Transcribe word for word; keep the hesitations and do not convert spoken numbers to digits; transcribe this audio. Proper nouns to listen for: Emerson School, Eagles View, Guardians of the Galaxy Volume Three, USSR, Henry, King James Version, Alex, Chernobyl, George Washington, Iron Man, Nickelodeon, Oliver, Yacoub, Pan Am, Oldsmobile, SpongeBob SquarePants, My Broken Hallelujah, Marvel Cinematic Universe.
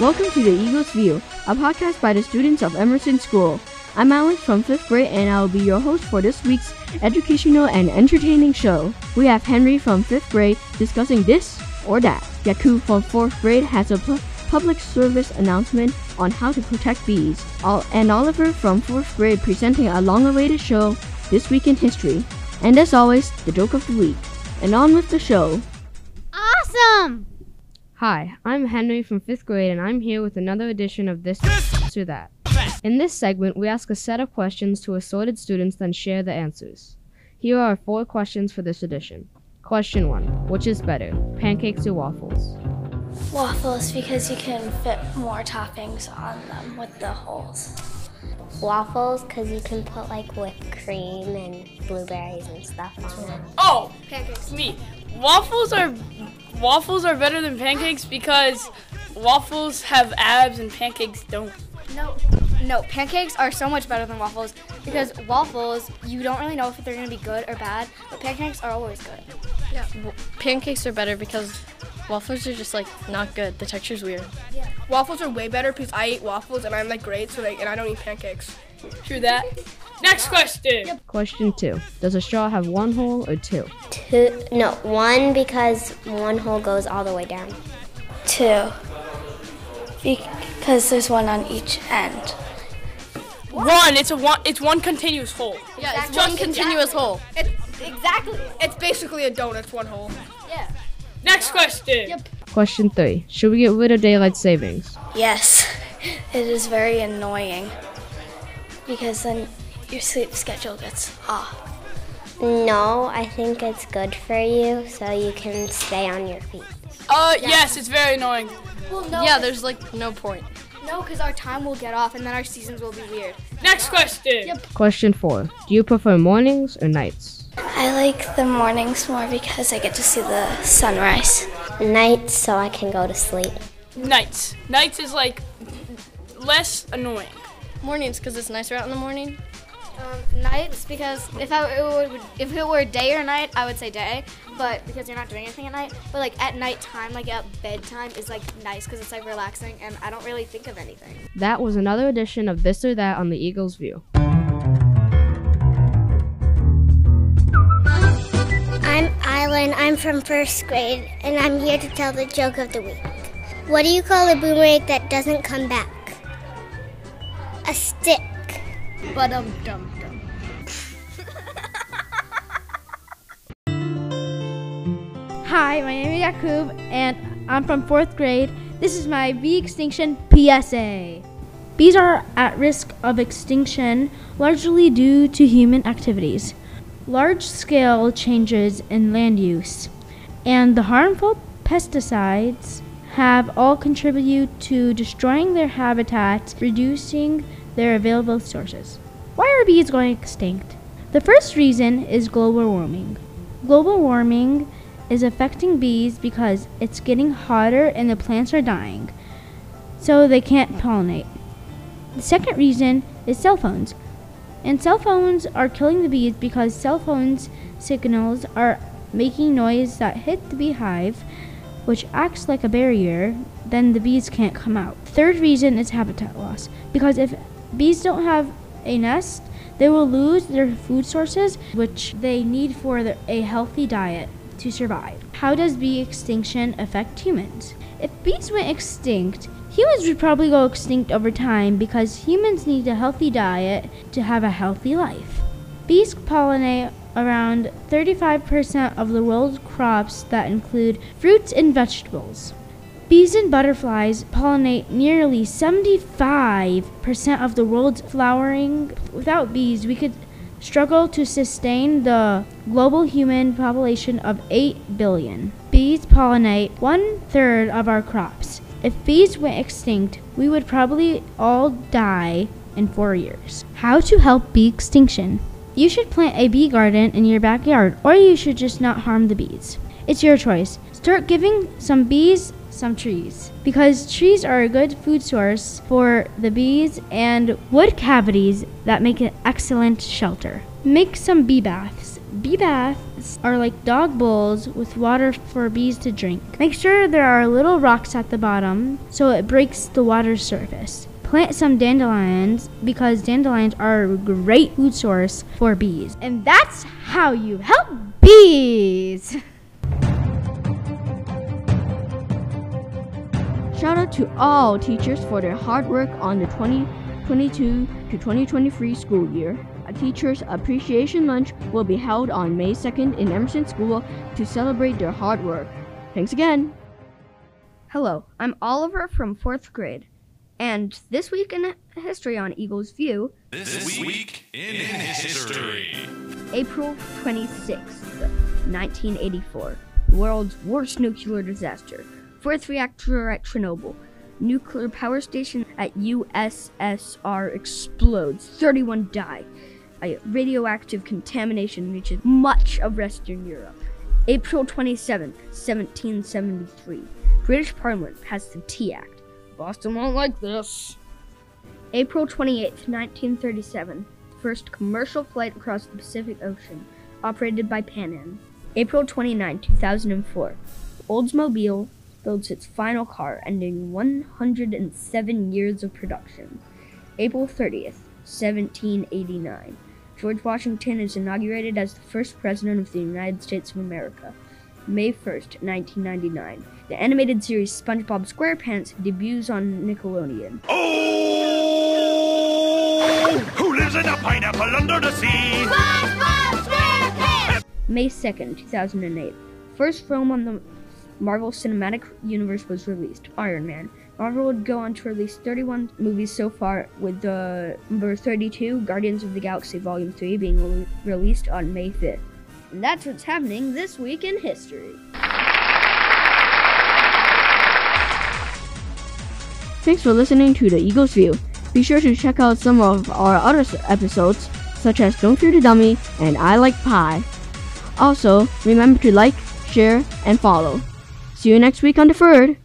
Welcome to the Eagles View, a podcast by the students of Emerson School. I'm Alex from fifth grade, and I'll be your host for this week's educational and entertaining show. We have Henry from fifth grade discussing this or that. Yacoub from fourth grade has a pu- public service announcement on how to protect bees. All- and Oliver from fourth grade presenting a long-awaited show, This Week in History. And as always, the joke of the week. And on with the show. Awesome! Hi, I'm Henry from fifth grade, and I'm here with another edition of This or That. In this segment, we ask a set of questions to assorted students, then share the answers. Here are four questions for this edition. Question one, which is better, pancakes or waffles? Waffles, because you can fit more toppings on them with the holes. Waffles, because you can put like whipped cream and blueberries and stuff on it. Oh, pancakes. Me. Waffles are... Waffles are better than pancakes because waffles have abs and pancakes don't. No, no, pancakes are so much better than waffles because waffles, you don't really know if they're going to be good or bad, but pancakes are always good. Yeah, w- pancakes are better because waffles are just like not good. The texture's weird. Yeah. Waffles are way better because I eat waffles and I'm like great, so like, and I don't eat pancakes. True that. Next question. Yep. Question two. Does a straw have one hole or two? Two. No, one because one hole goes all the way down. Two. Because there's one on each end. What? One. It's a one. It's one continuous hole. Yeah, exactly. It's one continuous exactly. hole. It's exactly. It's basically a donut. It's one hole. Yeah. Next question. Yep. Question three. Should we get rid of daylight savings? Yes. It is very annoying because then your sleep schedule gets off. No, I think it's good for you, so you can stay on your feet. Uh, yeah. Yes, it's very annoying. Well, no. Yeah, there's like no point. No, because our time will get off and then our seasons will be weird. Next question. Yep. Question four. Do you prefer mornings or nights? I like the mornings more because I get to see the sunrise. Nights, so I can go to sleep. Nights. Nights is like less annoying. Mornings, because it's nicer out in the morning. Um, nights, because if I it would, if it were day or night, I would say day, but because you're not doing anything at night, but like at night time, like at bedtime is like nice because it's like relaxing and I don't really think of anything. That was another edition of This or That on the Eagles View. I'm Island, I'm from first grade, and I'm here to tell the joke of the week. What do you call a boomerang that doesn't come back? A stick. But um dum dum. Hi, my name is Yacoub, and I'm from fourth grade. This is my bee extinction P S A. Bees are at risk of extinction largely due to human activities, large-scale changes in land use, and the harmful pesticides have all contributed to destroying their habitats, reducing their available sources. Why are bees going extinct? The first reason is global warming. Global warming is affecting bees because it's getting hotter and the plants are dying, so they can't pollinate. The second reason is cell phones. And cell phones are killing the bees because cell phones signals are making noise that hit the beehive, which acts like a barrier, then the bees can't come out. Third reason is habitat loss, because if bees don't have a nest, they will lose their food sources, which they need for their, a healthy diet to survive. How does bee extinction affect humans? If bees went extinct, humans would probably go extinct over time because humans need a healthy diet to have a healthy life. Bees pollinate around thirty-five percent of the world's crops that include fruits and vegetables. Bees and butterflies pollinate nearly seventy-five percent of the world's flowering. Without bees, we could struggle to sustain the global human population of eight billion. Bees pollinate one-third of our crops. If bees went extinct, we would probably all die in four years. How to help bee extinction? You should plant a bee garden in your backyard, or you should just not harm the bees. It's your choice. Start giving some bees some trees, because trees are a good food source for the bees and wood cavities that make an excellent shelter. Make some bee baths. Bee baths plants are like dog bowls with water for bees to drink. Make sure there are little rocks at the bottom so it breaks the water surface. Plant some dandelions because dandelions are a great food source for bees. And that's how you help bees! Shout out to all teachers for their hard work on the twenty twenty-two to twenty twenty-three school year. A teacher's appreciation lunch will be held on May second in Emerson School to celebrate their hard work. Thanks again! Hello, I'm Oliver from fourth grade. And this week in history on Eagles View. This week in history. April twenty-sixth, nineteen eighty-four. World's worst nuclear disaster. Fourth reactor at Chernobyl. Nuclear power station at U S S R explodes. thirty-one die. A radioactive contamination reaches much of Western Europe. April twenty-seventh, seventeen seventy-three. British Parliament passed the Tea Act. Boston won't like this. April twenty-eighth, nineteen thirty-seven. First commercial flight across the Pacific Ocean, operated by Pan Am. April twenty-ninth, two thousand four. Oldsmobile builds its final car, ending one hundred seven years of production. April thirtieth, seventeen eighty-nine. George Washington is inaugurated as the first president of the United States of America. May first, nineteen ninety-nine. The animated series SpongeBob SquarePants debuts on Nickelodeon. Oh! Who lives in a pineapple under the sea? SpongeBob SquarePants! May second, two thousand eight. First film on the Marvel Cinematic Universe was released, Iron Man. Marvel would go on to release thirty-one movies so far, with the uh, number thirty-two, Guardians of the Galaxy Volume Three, being re released on May fifth. And that's what's happening this week in history. Thanks for listening to The Eagles View. Be sure to check out some of our other episodes, such as Don't Fear the Dummy and I Like Pie. Also, remember to like, share, and follow. See you next week on Deferred.